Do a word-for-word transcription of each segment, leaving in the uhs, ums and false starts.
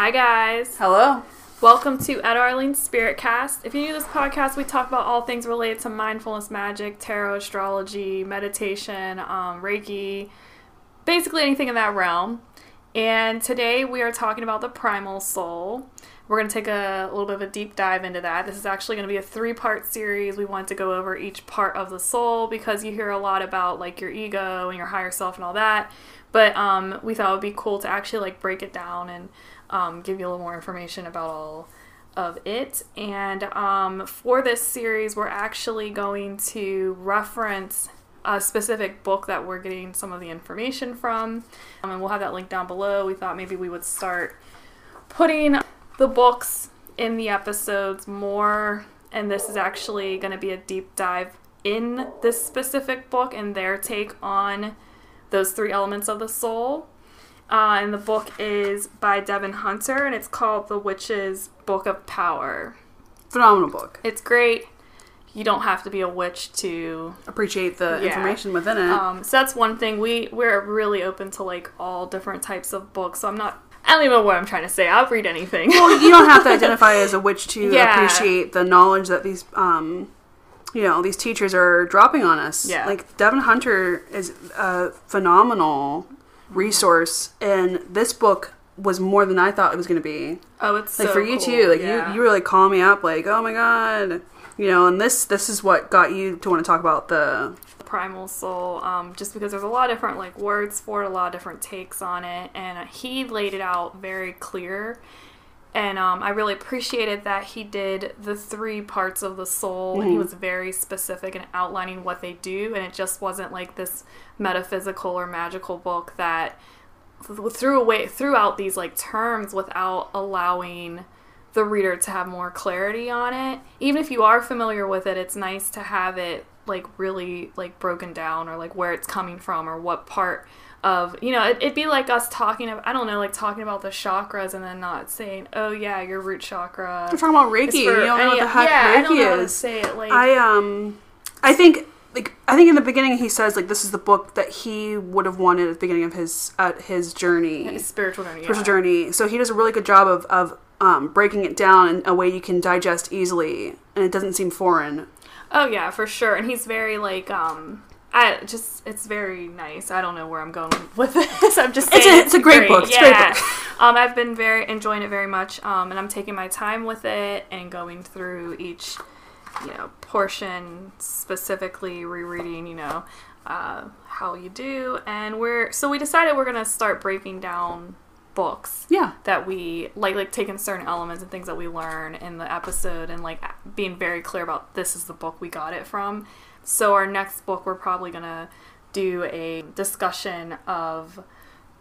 Hi guys. Hello. Welcome to Etta Arlene's Spiritcast. If you're new to this podcast, we talk about all things related to mindfulness, magic, tarot, astrology, meditation, um, Reiki, basically anything in that realm. And today we are talking about the primal soul. We're going to take a, a little bit of a deep dive into that. This is actually going to be a three-part series. We want to go over each part of the soul because you hear a lot about like your ego and your higher self and all that. But um, we thought it would be cool to actually like break it down and um, give you a little more information about all of it. And um, for this series, we're actually going to reference a specific book that we're getting some of the information from. Um, and we'll have that link down below. We thought maybe we would start putting the books in the episodes more, and this is actually going to be a deep dive in this specific book and their take on those three elements of the soul. Uh, and the book is by Devin Hunter, and it's called The Witch's Book of Power. Phenomenal book. It's great. You don't have to be a witch to appreciate the yeah. information within it. Um, so that's one thing. We, we're really open to like all different types of books, so I'm not I don't even know what I'm trying to say. I'll read anything. Well, you don't have to identify as a witch to yeah. appreciate the knowledge that these, um, you know, these teachers are dropping on us. Yeah. Like, Devin Hunter is a phenomenal resource, and this book was more than I thought it was going to be. Oh, it's like, so for you cool. too. Like, yeah. you, you really call me up, like, oh my God. You know, and this, this is what got you to want to talk about the primal soul, um, just because there's a lot of different like words for it, a lot of different takes on it, and he laid it out very clear, and um, I really appreciated that he did the three parts of the soul, mm-hmm. and he was very specific in outlining what they do, and it just wasn't like this metaphysical or magical book that threw away throughout these like terms without allowing the reader to have more clarity on it. Even if you are familiar with it, it's nice to have it like really like broken down, or like where it's coming from, or what part of, you know, it, it'd be like us talking about, I don't know, like talking about the chakras and then not saying, oh yeah, your root chakra. We're talking about Reiki. For, you don't know what the heck yeah, Reiki is. I don't know how to say it. Like, I, um, I think, like, I think in the beginning he says, like, this is the book that he would have wanted at the beginning of his, at his journey. His spiritual journey. Spiritual yeah. journey. So he does a really good job of, of, um, breaking it down in a way you can digest easily, and it doesn't seem foreign. Oh, yeah, for sure. And he's very, like, um, I just, it's very nice. I don't know where I'm going with this. I'm just saying. It's a, it's a great, great book. It's yeah. a great book. um, I've been very, enjoying it very much. Um, and I'm taking my time with it and going through each, you know, portion, specifically rereading, you know, uh, how you do. And we're, so we decided we're going to start breaking down books yeah. that we like, like taking certain elements and things that we learn in the episode, and like being very clear about this is the book we got it from. So our next book, we're probably gonna do a discussion of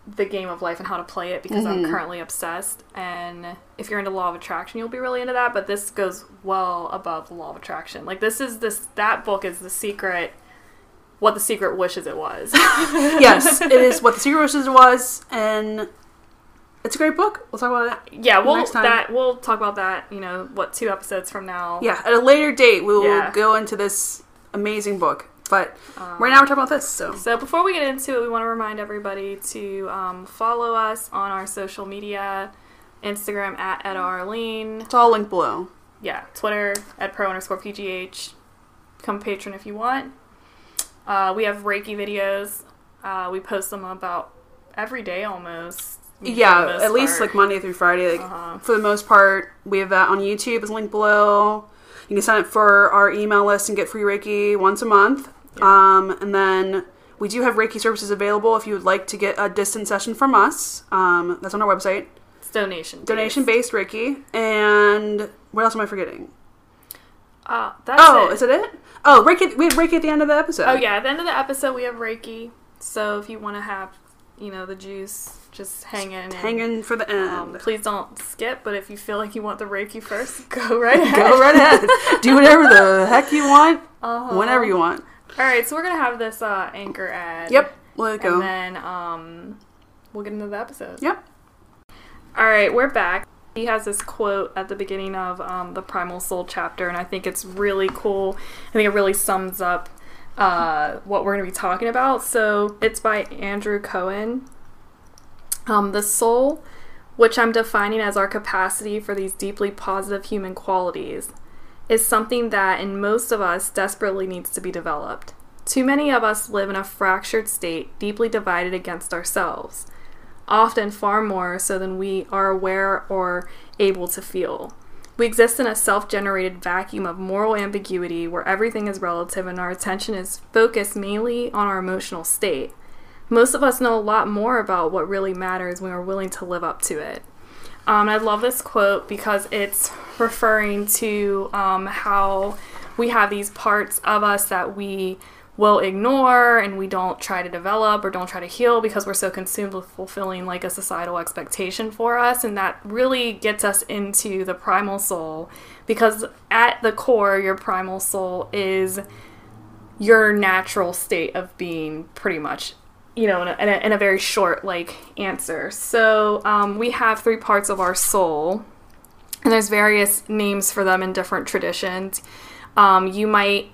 The Game of Life and How to Play It, because mm-hmm. I'm currently obsessed, and if you're into Law of Attraction, you'll be really into that. But this goes well above the Law of Attraction. Like, this is this that book is the secret. What the secret wishes it was. Yes, it is what the secret wishes it was, and it's a great book. We'll talk about that. Yeah, we'll next time. that we'll talk about that. You know, what two episodes from now? Yeah, at a later date we will yeah. go into this amazing book. But um, right now we're talking about this. So, so before we get into it, we want to remind everybody to um, follow us on our social media: Instagram at Etta Arlene. It's all linked below. Yeah, Twitter at pro underscore pgh. Come patron if you want. Uh, we have Reiki videos. Uh, we post them about every day almost. Yeah, at least part. like Monday through Friday. Like uh-huh. For the most part, we have that on YouTube. It's linked below. You can sign up for our email list and get free Reiki once a month. Yeah. Um, and then we do have Reiki services available if you would like to get a distant session from us. Um, that's on our website. It's donation. Donation based Reiki. And what else am I forgetting? Uh, that's oh, it. is it it? Oh, Reiki. We have Reiki at the end of the episode. Oh yeah, at the end of the episode we have Reiki. So if you want to have, you know, the juice, just hang in. Hanging for the end. Um, please don't skip, but if you feel like you want the Reiki first, go right ahead. Go right ahead. Do whatever the heck you want, uh-huh. whenever you want. All right, so we're going to have this uh, anchor ad. Yep, let it go. And then um, we'll get into the episode. Yep. All right, we're back. He has this quote at the beginning of um, the Primal Soul chapter, and I think it's really cool. I think it really sums up Uh, what we're going to be talking about. So it's by Andrew Cohen. Um, the soul which I'm defining as our capacity for these deeply positive human qualities, is something that in most of us desperately needs to be developed. Too many of us live in a fractured state, deeply divided against ourselves, often far more so than we are aware or able to feel. We exist in a self-generated vacuum of moral ambiguity where everything is relative and our attention is focused mainly on our emotional state. Most of us know a lot more about what really matters when we're willing to live up to it. Um, I love this quote because it's referring to um, how we have these parts of us that we will ignore and we don't try to develop or don't try to heal because we're so consumed with fulfilling like a societal expectation for us. And that really gets us into the primal soul, because at the core, your primal soul is your natural state of being, pretty much, you know, in a, in a, in a very short like answer. So um, we have three parts of our soul, and there's various names for them in different traditions. Um, you might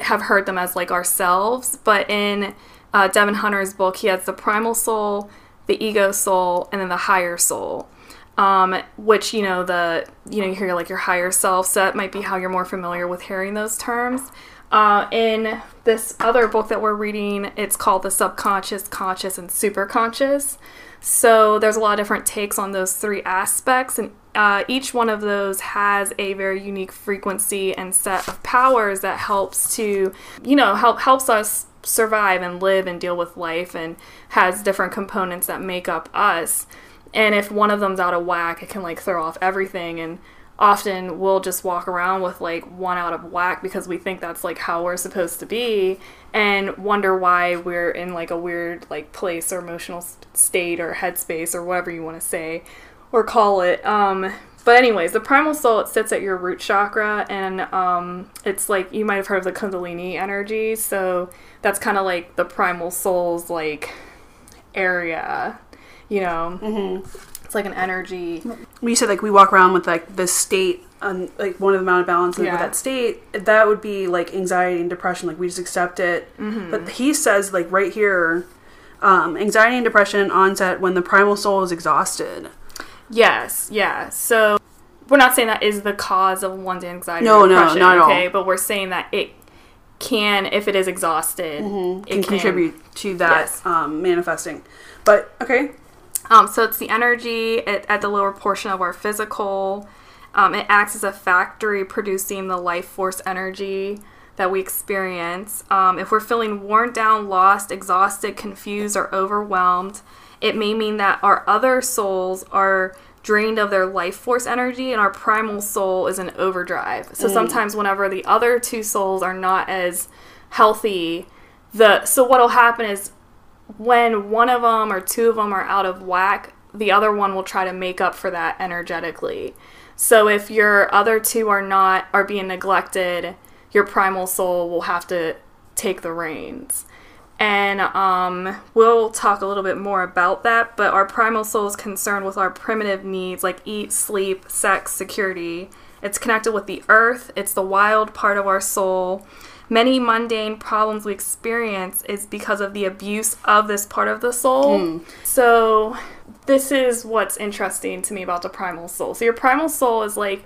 have heard them as like ourselves, but in uh, Devin Hunter's book, he has the primal soul, the ego soul, and then the higher soul, um, which, you know, the, you know, you hear like your higher self, so that might be how you're more familiar with hearing those terms. Uh, in this other book that we're reading, it's called The Subconscious, Conscious, and Superconscious. So there's a lot of different takes on those three aspects, and uh, each one of those has a very unique frequency and set of powers that helps to, you know, help helps us survive and live and deal with life, and has different components that make up us. And if one of them's out of whack, it can like throw off everything, and often we'll just walk around with like one out of whack because we think that's like how we're supposed to be, and wonder why we're in like a weird like place or emotional state or headspace or whatever you want to say or call it. Um, but anyways, the primal soul, it sits at your root chakra, and um, it's like, you might have heard of the Kundalini energy. So that's kind of like the primal soul's like area, you know. Mm-hmm. It's like an energy. When you said like we walk around with like this state, um, like one of them out of balance, and yeah, with that state, that would be like anxiety and depression. Like we just accept it. Mm-hmm. But he says like right here, um, anxiety and depression onset when the primal soul is exhausted. Yes, yeah. So we're not saying that is the cause of one's anxiety no, or depression. No, no, not okay? At all. But we're saying that it can, if it is exhausted, mm-hmm. it can, can contribute to that yes. um, manifesting. But okay. Um, so it's the energy at, at the lower portion of our physical. Um, it acts as a factory producing the life force energy that we experience. Um, if we're feeling worn down, lost, exhausted, confused, or overwhelmed, it may mean that our other souls are drained of their life force energy and our primal soul is in overdrive. So mm. sometimes whenever the other two souls are not as healthy, the so what'll happen is, when one of them or two of them are out of whack, the other one will try to make up for that energetically. So if your other two are not, are being neglected, your primal soul will have to take the reins. And um, we'll talk a little bit more about that, but our primal soul is concerned with our primitive needs like eat, sleep, sex, security. It's connected with the earth. It's the wild part of our soul. Many mundane problems we experience is because of the abuse of this part of the soul. Mm. So this is what's interesting to me about the primal soul. So your primal soul is like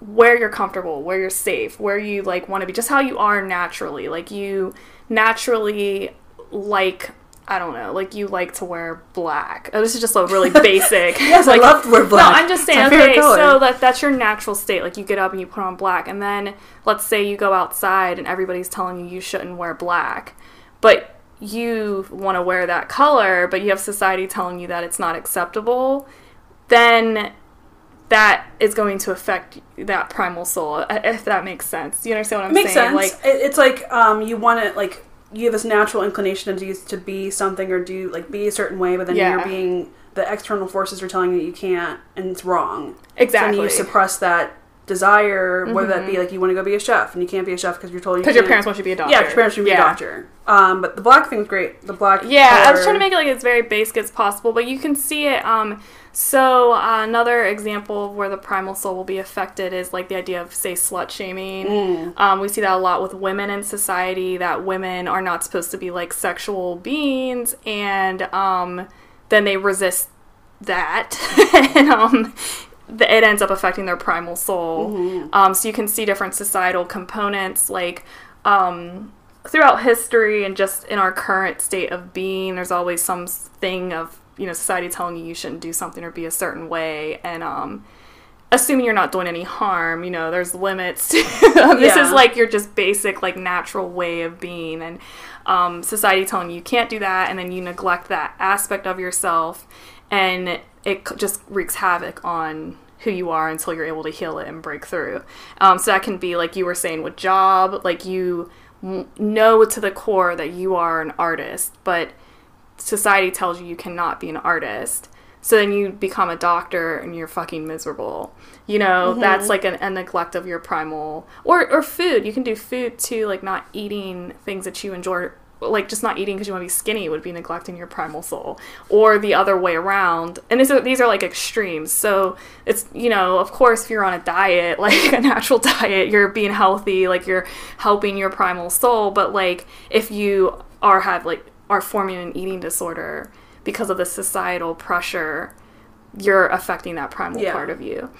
where you're comfortable, where you're safe, where you like want to be, just how you are naturally. Like you naturally like, I don't know, like you like to wear black. Oh, this is just a really basic. Yes, like, I love to wear black. No, I'm just saying, okay, so that, that's your natural state. Like you get up and you put on black, and then let's say you go outside and everybody's telling you you shouldn't wear black, but you want to wear that color, but you have society telling you that it's not acceptable, then that is going to affect that primal soul, if that makes sense. You understand what I'm makes saying? Makes sense. Like, it's like um, you want to, like, you have this natural inclination to to be something or do like be a certain way, but then yeah. you're being the external forces are telling you that you can't, and it's wrong. Exactly. So you suppress that desire, mm-hmm. whether that be like you want to go be a chef and you can't be a chef because you're told you because your parents want you to be a doctor. Yeah, your parents should be yeah. a doctor. Um, but the black thing's great. The black. Yeah, color. I was trying to make it like as very basic as possible, but you can see it. Um, so uh, another example of where the primal soul will be affected is like the idea of, say, slut shaming. Mm. Um, we see that a lot with women in society, that women are not supposed to be like sexual beings, and um, then they resist that, and um, the, it ends up affecting their primal soul. Mm-hmm. Um, so you can see different societal components, like, um, throughout history and just in our current state of being, there's always some thing of, you know, society telling you you shouldn't do something or be a certain way, and, um, assuming you're not doing any harm, you know, there's limits. This yeah. is like your just basic, like, natural way of being, and um, society telling you you can't do that, and then you neglect that aspect of yourself, and it just wreaks havoc on who you are until you're able to heal it and break through. Um, so that can be, like you were saying, with job, like, you know to the core that you are an artist, but society tells you you cannot be an artist. So then you become a doctor and you're fucking miserable. You know, mm-hmm. that's like an, a neglect of your primal. Or or food. You can do food too, like not eating things that you enjoy. Like just not eating because you want to be skinny would be neglecting your primal soul. Or the other way around. And this, these are like extremes. So it's, you know, of course if you're on a diet, like a natural diet, you're being healthy, like you're helping your primal soul. But like if you are have like are forming an eating disorder because of the societal pressure, you're affecting that primal yeah. part of you.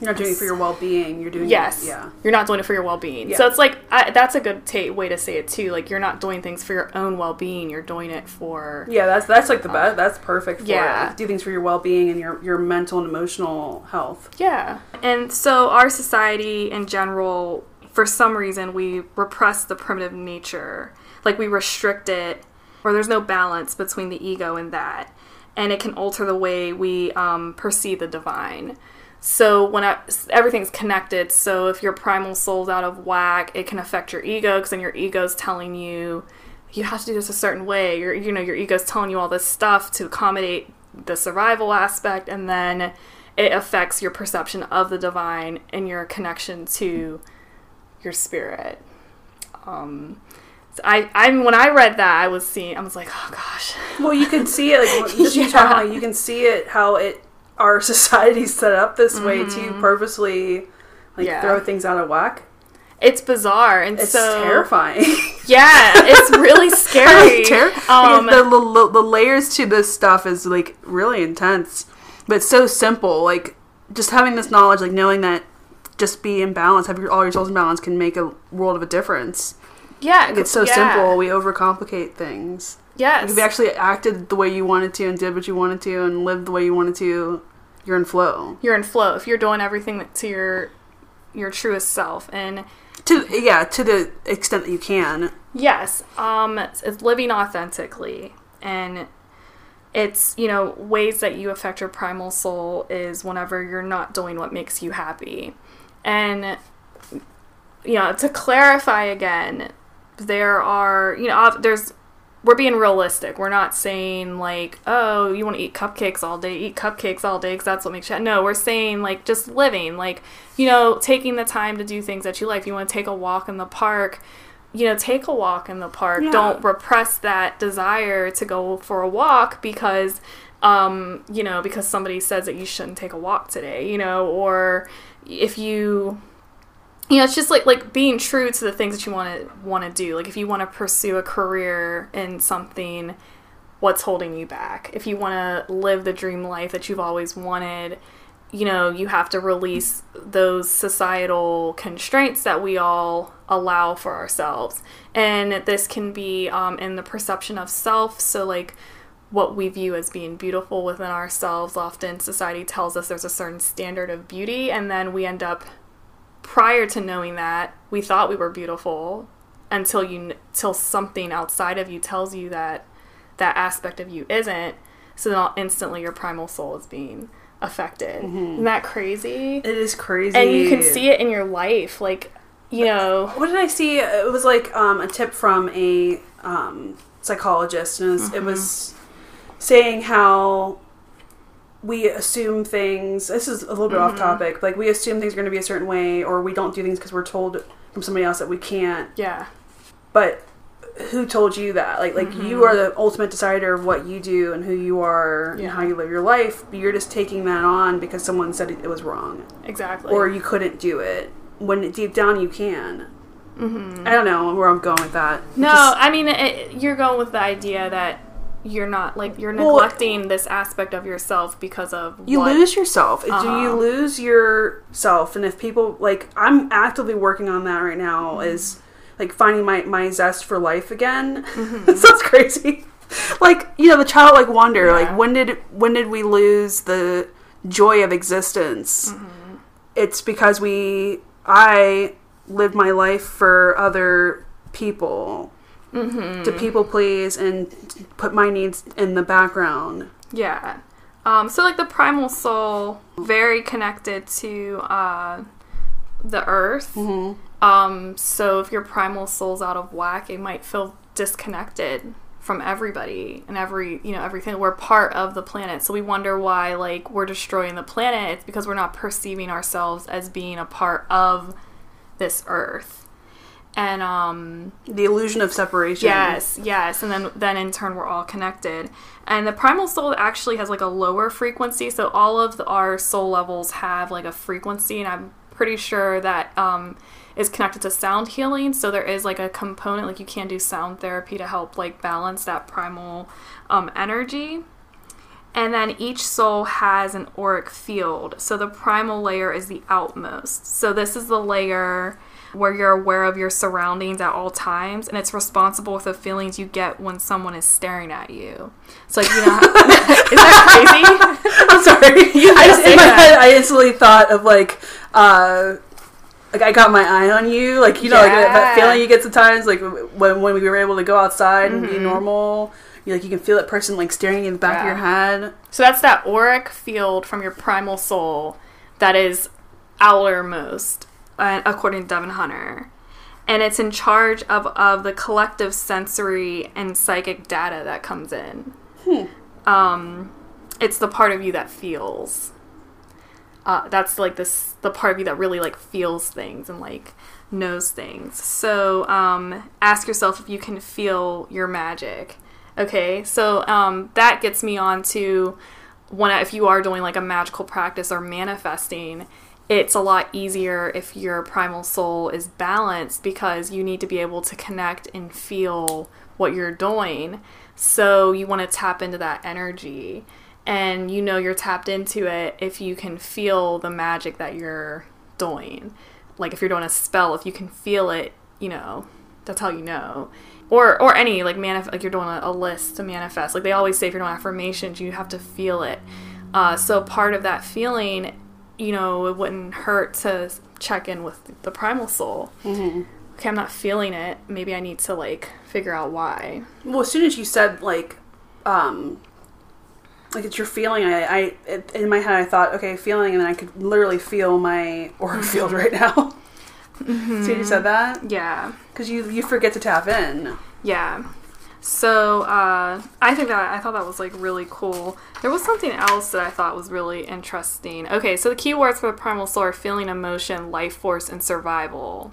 You're not doing it for your well-being. You're doing yes. it, yeah. You're not doing it for your well-being. Yeah. So it's like, I, that's a good t- way to say it too. Like, you're not doing things for your own well-being. You're doing it for... Yeah, that's that's like the um, best. That's perfect for yeah. it. Like, do things for your well-being and your, your mental and emotional health. Yeah. And so our society in general, for some reason, we repress the primitive nature. Like, we restrict it. Or there's no balance between the ego and that. And it can alter the way we um, perceive the divine. So when I, everything's connected. So if your primal soul's out of whack, it can affect your ego. Because then your ego's telling you, you have to do this a certain way. Your, you know, your ego's telling you all this stuff to accommodate the survival aspect. And then it affects your perception of the divine and your connection to your spirit. Um... I, I'm when I read that I was seeing I was like, oh gosh. Well, you can see it like just yeah. talking, you can see it how it our society's set up this mm-hmm. way to purposely like yeah. throw things out of whack. It's bizarre and it's so terrifying. Yeah, it's really scary. ter- um, the, the the layers to this stuff is like really intense, but it's so simple. Like just having this knowledge, like knowing that just be in balance, have your, all your souls in balance can make a world of a difference. Yeah, it's so yeah. simple. We overcomplicate things. Yes. Like if you actually acted the way you wanted to and did what you wanted to and lived the way you wanted to, you're in flow. You're in flow. If you're doing everything that, to your your truest self and to yeah to the extent that you can. Yes. Um, it's, it's living authentically, and it's, you know, ways that you affect your primal soul is whenever you're not doing what makes you happy, and you know, to clarify again. There are, you know, there's, we're being realistic. We're not saying like, oh, you want to eat cupcakes all day, eat cupcakes all day because that's what makes you, no, we're saying like just living, like, you know, taking the time to do things that you like. If you want to take a walk in the park, you know, take a walk in the park. Yeah. Don't repress that desire to go for a walk because, um, you know, because somebody says that you shouldn't take a walk today, you know, or if you... You know, it's just, like, like being true to the things that you want to want to do. Like, if you want to pursue a career in something, what's holding you back? If you want to live the dream life that you've always wanted, you know, you have to release those societal constraints that we all allow for ourselves. And this can be um, in the perception of self, so, like, what we view as being beautiful within ourselves. Often society tells us there's a certain standard of beauty, and then we end up... Prior to knowing that, we thought we were beautiful until you, till something outside of you tells you that that aspect of you isn't. So then instantly your primal soul is being affected. Mm-hmm. Isn't that crazy? It is crazy. And you can see it in your life. Like, you know. What did I see? It was like um, a tip from a um, psychologist. And it was, mm-hmm. it was saying how... we assume things, this is a little bit mm-hmm. off topic, like we assume things are going to be a certain way, or we don't do things because we're told from somebody else that we can't. Yeah. But who told you that? Like, like mm-hmm. you are the ultimate decider of what you do and who you are yeah. and how you live your life, but you're just taking that on because someone said it was wrong. Exactly. Or you couldn't do it, when deep down you can. Mm-hmm. I don't know where I'm going with that. No, just, I mean, it, you're going with the idea that you're not, like, you're neglecting well, this aspect of yourself because of you what, lose yourself. Uh-huh. You lose yourself. And if people, like, I'm actively working on that right now, mm-hmm. is, like, finding my, my zest for life again. Mm-hmm. That sounds crazy. Like, you know, the child, like, wonder, yeah. like, when did, when did we lose the joy of existence? Mm-hmm. It's because we, I lived my life for other people. Mm-hmm. To people please and put my needs in the background. Yeah. Um, so, like, the primal soul, very connected to uh, the earth. Mm-hmm. Um, so, if your primal soul's out of whack, it might feel disconnected from everybody and every, you know, everything. We're part of the planet. So, we wonder why, like, we're destroying the planet. It's because we're not perceiving ourselves as being a part of this earth. And, um... the illusion of separation. Yes, yes. And then, then in turn, we're all connected. And the primal soul actually has, like, a lower frequency. So all of the, our soul levels have, like, a frequency. And I'm pretty sure that um, is connected to sound healing. So there is, like, a component. Like, you can do sound therapy to help, like, balance that primal um, energy. And then each soul has an auric field. So the primal layer is the outmost. So this is the layer where you're aware of your surroundings at all times, and it's responsible for the feelings you get when someone is staring at you. It's like, you know, how, is that crazy? I'm sorry. You I just, in my that. head, I instantly thought of, like, uh, like, I got my eye on you. Like, you know, yeah. like that feeling you get sometimes, like, when, when we were able to go outside mm-hmm. and be normal, you like, you can feel that person, like, staring in the back yeah. of your head. So that's that auric field from your primal soul that is outermost. Uh, according to Devin Hunter, and it's in charge of, of the collective sensory and psychic data that comes in. Hmm. Um, it's the part of you that feels. Uh, that's like this the part of you that really like feels things and like knows things. So um, ask yourself if you can feel your magic. Okay, so um, that gets me on to when if you are doing like a magical practice or manifesting. It's a lot easier if your primal soul is balanced because you need to be able to connect and feel what you're doing. So you want to tap into that energy, and you know you're tapped into it if you can feel the magic that you're doing. Like if you're doing a spell, if you can feel it, you know, that's how you know. Or or any, like, manif- like you're doing a, a list to manifest. Like they always say if you're doing affirmations, you have to feel it. Uh, so part of that feeling, you know, it wouldn't hurt to check in with the primal soul. Mm-hmm. Okay, I'm not feeling it. Maybe I need to, like, figure out why. Well, as soon as you said, like, um, like, it's your feeling, I, I it, in my head, I thought, okay, feeling, and then I could literally feel my auric field right now. Mm-hmm. So you said that? Yeah. Because you, you forget to tap in. Yeah. So, uh, I think that, I thought that was, like, really cool. There was something else that I thought was really interesting. Okay, so the keywords for the primal soul are feeling, emotion, life force, and survival.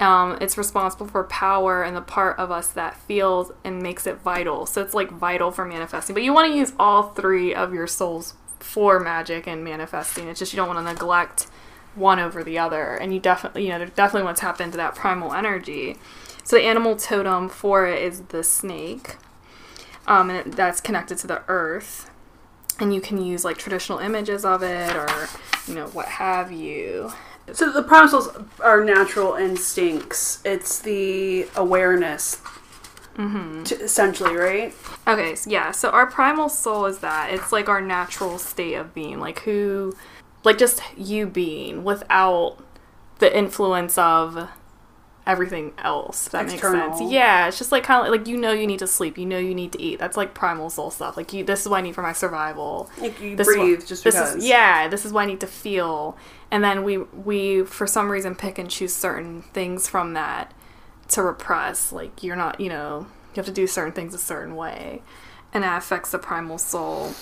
Um, it's responsible for power and the part of us that feels and makes it vital. So it's, like, vital for manifesting. But you want to use all three of your souls for magic and manifesting. It's just you don't want to neglect one over the other. And you definitely, you know, definitely want to tap into that primal energy. So the animal totem for it is the snake, um, and it, that's connected to the earth, and you can use, like, traditional images of it or, you know, what have you. So the primal souls are natural instincts. It's the awareness, mm-hmm. to, essentially, right? Okay, so yeah, so our primal soul is that. It's, like, our natural state of being, like, who, like, just you being without the influence of everything else, if that External. Makes sense. Yeah, it's just like kind of like, like you know you need to sleep, you know you need to eat. That's like primal soul stuff. Like you, this is what I need for my survival. Like you this breathe what, just this because. Is, yeah, this is what I need to feel. And then we we for some reason pick and choose certain things from that to repress. Like you're not, you know, you have to do certain things a certain way, and that affects the primal soul.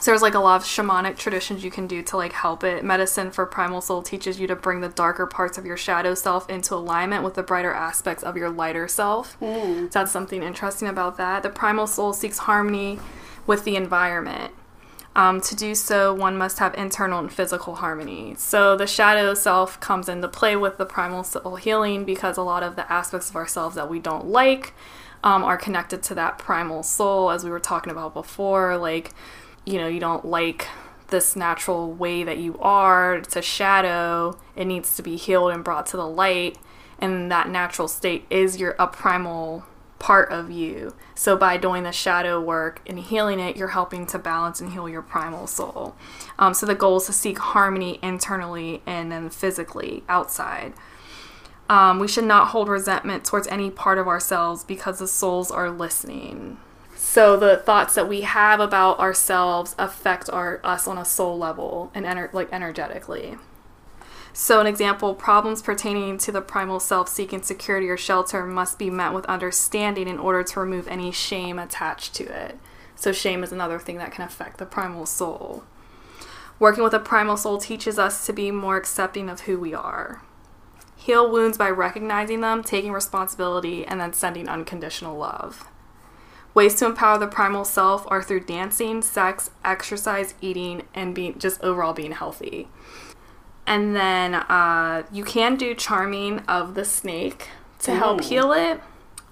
So there's, like, a lot of shamanic traditions you can do to, like, help it. Medicine for primal soul teaches you to bring the darker parts of your shadow self into alignment with the brighter aspects of your lighter self. Mm. So that's something interesting about that. The primal soul seeks harmony with the environment. Um, to do so, one must have internal and physical harmony. So the shadow self comes into play with the primal soul healing because a lot of the aspects of ourselves that we don't like um, are connected to that primal soul, as we were talking about before. Like, you know, you don't like this natural way that you are. It's a shadow. It needs to be healed and brought to the light. And that natural state is your a primal part of you. So by doing the shadow work and healing it, you're helping to balance and heal your primal soul. Um, so the goal is to seek harmony internally and then physically outside. Um, we should not hold resentment towards any part of ourselves because the souls are listening. So the thoughts that we have about ourselves affect our us on a soul level and ener- like energetically. So an example, problems pertaining to the primal self seeking security or shelter must be met with understanding in order to remove any shame attached to it. So shame is another thing that can affect the primal soul. Working with a primal soul teaches us to be more accepting of who we are. Heal wounds by recognizing them, taking responsibility, and then sending unconditional love. Ways to empower the primal self are through dancing, sex, exercise, eating, and being just overall being healthy. And then uh, you can do charming of the snake to Ooh. help heal it.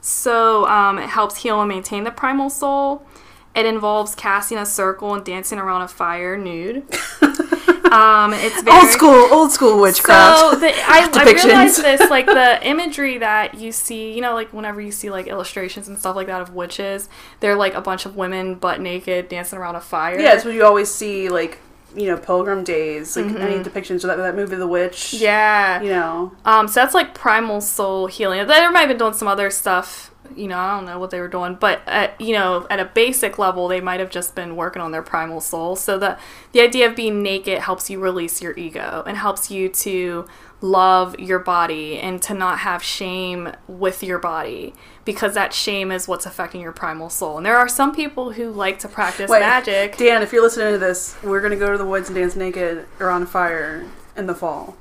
So um, it helps heal and maintain the primal soul. It involves casting a circle and dancing around a fire nude. Um, it's very... Old school, old school witchcraft. So the, I, I realized this, like the imagery that you see, you know, like whenever you see like illustrations and stuff like that of witches, they're like a bunch of women butt naked dancing around a fire. Yeah, it's what you always see, like, you know, Pilgrim Days, like mm-hmm. any depictions of that, that movie, The Witch. Yeah. You know. Um, so that's like primal soul healing. They might have been doing some other stuff, you know, I don't know what they were doing, but at, you know, at a basic level, they might have just been working on their primal soul. So the, the idea of being naked helps you release your ego and helps you to love your body and to not have shame with your body, because that shame is what's affecting your primal soul. And there are some people who like to practice Wait, magic. Dan, if you're listening to this, we're going to go to the woods and dance naked around a fire in the fall.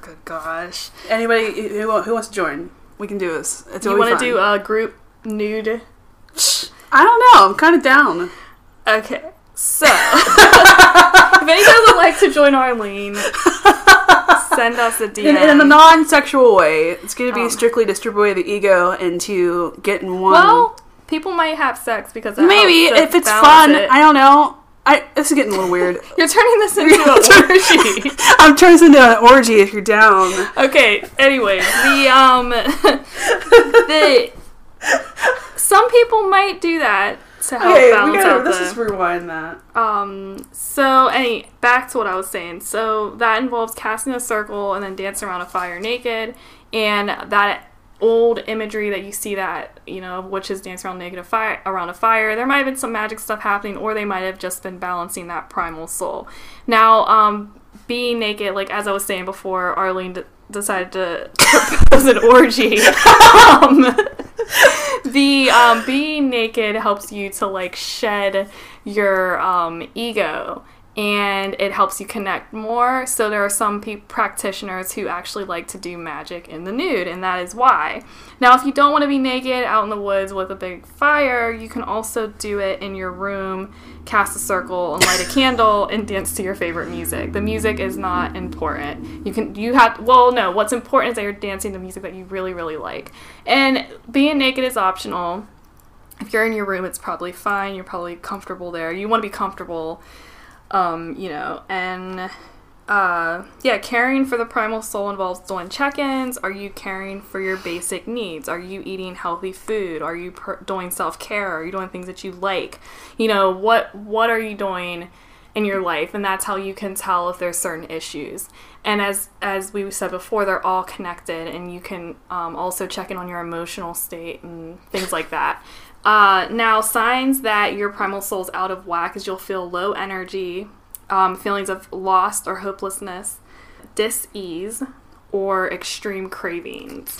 Good gosh. Anybody who, who wants to join, we can do this. It's you want to do a group nude? I don't know. I'm kind of down. Okay. So, if anybody would like to join Arlene... Send us a D M. In, in a non-sexual way. It's going to be um, strictly to strip away the ego and to get in one. Well, people might have sex because that maybe if it's fun. It. I don't know. I this is getting a little weird. You're turning this into an orgy. I'm turning this into an orgy if you're down. Okay. Anyway, the um, the some people might do that to help okay, balance we gotta, out the... Okay, let's just rewind that. Um, so, any back to what I was saying. So, that involves casting a circle and then dancing around a fire naked. And that old imagery that you see that, you know, witches dance around, naked a fire, around a fire, there might have been some magic stuff happening, or they might have just been balancing that primal soul. Now, um, being naked, like, as I was saying before, Arlene d- decided to propose an orgy. Um... The um, being naked helps you to like shed your um, ego, and it helps you connect more. So there are some pe- practitioners who actually like to do magic in the nude, and that is why. Now, if you don't want to be naked out in the woods with a big fire, you can also do it in your room, cast a circle and light a candle and dance to your favorite music. The music is not important. You can, you have, well, no, what's important is that you're dancing to music that you really, really like. And being naked is optional. If you're in your room, it's probably fine. You're probably comfortable there. You want to be comfortable. Um, you know, and, uh, yeah, caring for the primal soul involves doing check-ins. Are you caring for your basic needs? Are you eating healthy food? Are you per- doing self-care? Are you doing things that you like? You know, what, what are you doing in your life? And that's how you can tell if there's certain issues. And as, as we said before, they're all connected, and you can, um, also check in on your emotional state and things like that. Uh, now, signs that your primal soul's out of whack is you'll feel low energy, um, feelings of loss or hopelessness, dis-ease, or extreme cravings.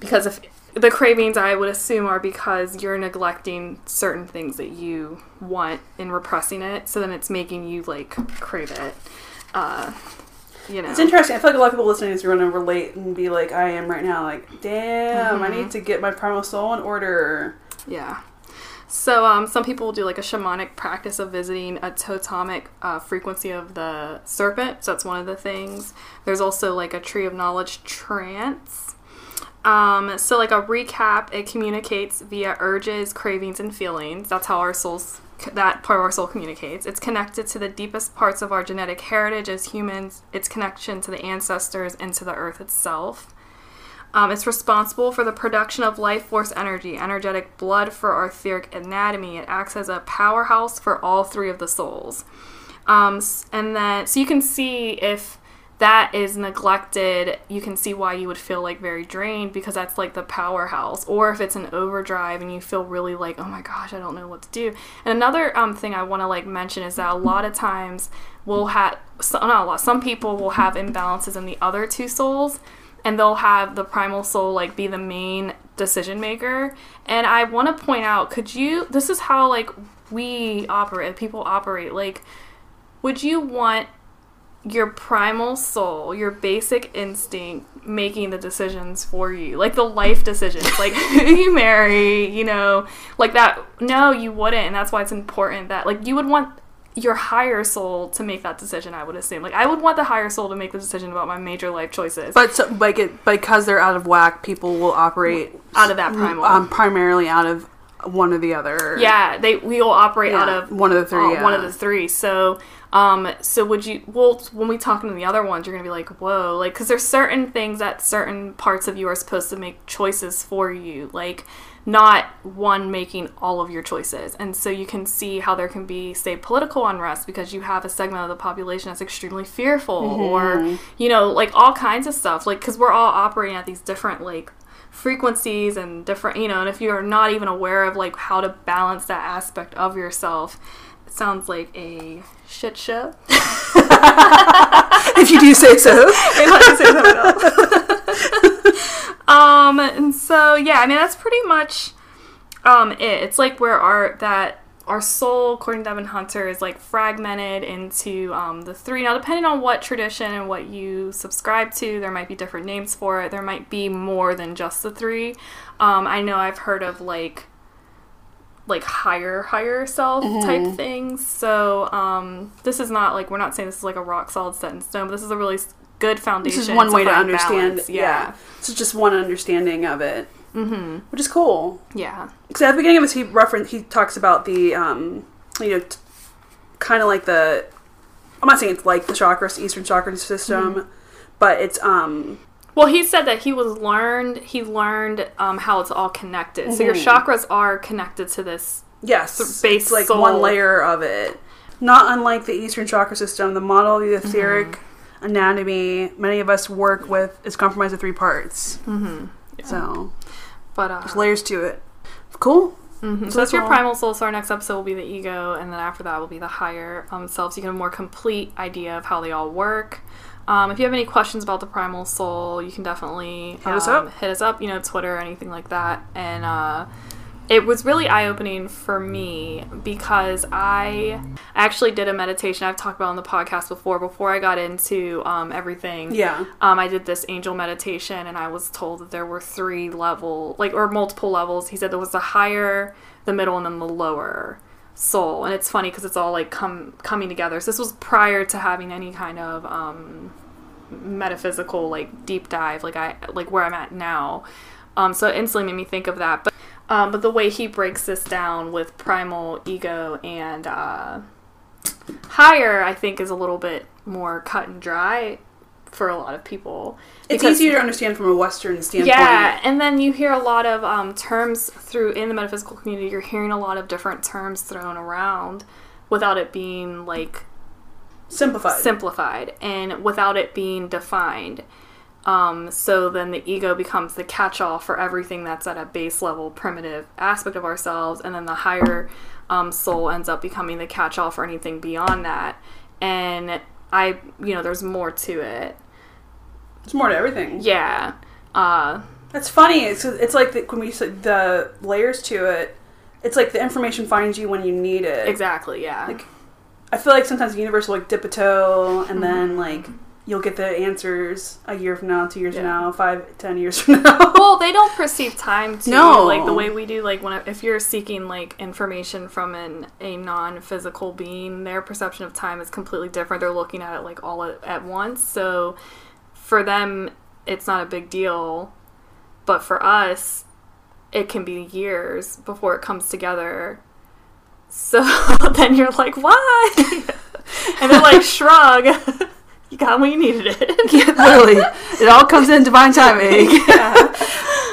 Because if the cravings, I would assume, are because you're neglecting certain things that you want and repressing it, so then it's making you, like, crave it. Uh... You know. It's interesting. I feel like a lot of people listening to this are going to relate and be like, I am right now. Like, damn, mm-hmm. I need to get my primal soul in order. Yeah. So um, some people will do like a shamanic practice of visiting a totemic uh, frequency of the serpent. So that's one of the things. There's also like a tree of knowledge trance. Um, so like a recap, it communicates via urges, cravings, and feelings. That's how our souls, that part of our soul communicates. It's connected to the deepest parts of our genetic heritage as humans, its connection to the ancestors and to the earth itself. Um, it's responsible for the production of life force energy, energetic blood for our etheric anatomy. It acts as a powerhouse for all three of the souls. Um, and then, so you can see if that is neglected, you can see why you would feel like very drained, because that's like the powerhouse. Or if it's an overdrive and you feel really like, oh my gosh, I don't know what to do. And another um, thing I want to like mention is that a lot of times we'll have, not a lot, some people will have imbalances in the other two souls, and they'll have the primal soul like be the main decision maker. And I want to point out, could you, this is how like we operate, people operate, like, would you want your primal soul, your basic instinct, making the decisions for you, like the life decisions, like who you marry, you know, like that? No, you wouldn't. And that's why it's important that like you would want your higher soul to make that decision, I would assume. Like, I would want the higher soul to make the decision about my major life choices. But, so, like, it, because they're out of whack, people will operate... Out of that primal. Um, primarily out of one or the other. Yeah, they we will operate yeah, out of... One of the three, uh, yeah. One of the three. So, um, so would you... Well, when we talk to the other ones, you're going to be like, whoa. Like, because there's certain things that certain parts of you are supposed to make choices for you. Like... not one making all of your choices. And so you can see how there can be, say, political unrest because you have a segment of the population that's extremely fearful, mm-hmm. or, you know, like all kinds of stuff. Like, because we're all operating at these different, like, frequencies and different, you know, and if you're not even aware of, like, how to balance that aspect of yourself, it sounds like a shit show. If you do say so. If you say something else. Um, and so, yeah, I mean, that's pretty much, um, it. It's like where our, that, our soul, according to Devin Hunter, is, like, fragmented into, um, the three. Now, depending on what tradition and what you subscribe to, there might be different names for it. There might be more than just the three. Um, I know I've heard of, like, like, higher, higher self mm-hmm. type things. So, um, this is not, like, we're not saying this is, like, a rock solid set in stone, but this is a really... good foundation. This is one way to understand. Yeah. yeah. So just one understanding of it, mm-hmm. which is cool. Yeah. Because at the beginning of this, he reference he talks about the, um, you know, t- kind of like the. I'm not saying it's like the chakras, Eastern chakra system, mm-hmm. but it's. Um, well, he said that he was learned. He learned um, how it's all connected. Mm-hmm. So your chakras are connected to this. Yes. Base, it's like soul. One layer of it. Not unlike the Eastern chakra system, the model of the etheric. Mm-hmm. anatomy many of us work with is compromised of three parts. Mm-hmm. Yeah. So, but uh, there's layers to it. Cool. Mm-hmm. So, so that's your all. Primal soul. So our next episode will be the ego, and then after that will be the higher um, self. So you get a more complete idea of how they all work. Um, if you have any questions about the primal soul, you can definitely hit um, us up. Hit us up. You know, Twitter or anything like that. And uh, it was really eye-opening for me because I actually did a meditation I've talked about on the podcast before. Before I got into um, everything, yeah, um, I did this angel meditation, and I was told that there were three level, like or multiple levels. He said there was the higher, the middle, and then the lower soul. And it's funny because it's all like come coming together. So this was prior to having any kind of um, metaphysical like deep dive, like I like where I'm at now. Um, so it instantly made me think of that, but. Um, but the way he breaks this down with primal, ego, and uh, higher, I think, is a little bit more cut and dry for a lot of people. It's easier to understand from a Western standpoint. Yeah, and then you hear a lot of um, terms through in the metaphysical community. You're hearing a lot of different terms thrown around without it being, like... Simplified. Simplified, and without it being defined. Um, so then the ego becomes the catch-all for everything that's at a base level, primitive aspect of ourselves, and then the higher um, soul ends up becoming the catch-all for anything beyond that. And I, you know, there's more to it. There's more to everything. Yeah. Uh, that's funny. It's it's like the, when we said the layers to it. It's like the information finds you when you need it. Exactly. Yeah. Like, I feel like sometimes the universe will like dip a toe, and then like. You'll get the answers a year from now, two years yeah. from now, five, ten years from now. Well, they don't perceive time to no. like the way we do. Like when I, if you're seeking like information from an a non-physical being, their perception of time is completely different. They're looking at it like all at, at once. So for them, it's not a big deal. But for us, it can be years before it comes together. So then you're like, what? And then like, shrug. You got what you needed it. Yeah, literally. It all comes in divine timing. Yeah.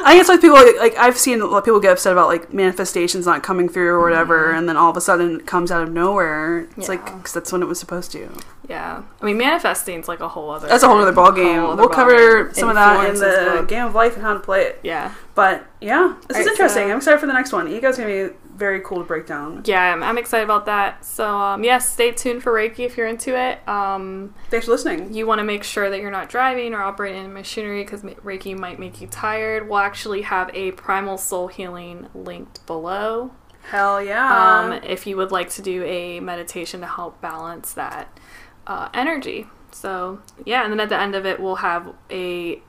I guess like people, like, like I've seen a lot of people get upset about like manifestations not coming through or whatever, mm-hmm. and then all of a sudden it comes out of nowhere. It's yeah. like, because that's when it was supposed to. Yeah. I mean, manifesting's like a whole other... That's a whole other ballgame. We'll cover game. some of that in the book. Game of Life and How to Play It. Yeah. But, yeah. This all is right, interesting. So I'm excited for the next one. Ego's going to be very cool to break down. Yeah, I'm, I'm excited about that. So, um, yes, yeah, stay tuned for Reiki if you're into it. Um, Thanks for listening. You want to make sure that you're not driving or operating in machinery because Reiki might make you tired. We'll actually have a Primal Soul healing linked below. Hell yeah. Um, if you would like to do a meditation to help balance that uh, energy. So, yeah, and then at the end of it, we'll have a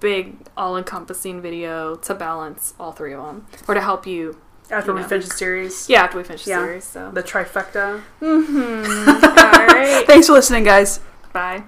big, all-encompassing video to balance all three of them, or to help you. After you we know. finish the series. Yeah, after we finish the yeah. series. So. The trifecta. Mm-hmm. All right. Thanks for listening, guys. Bye.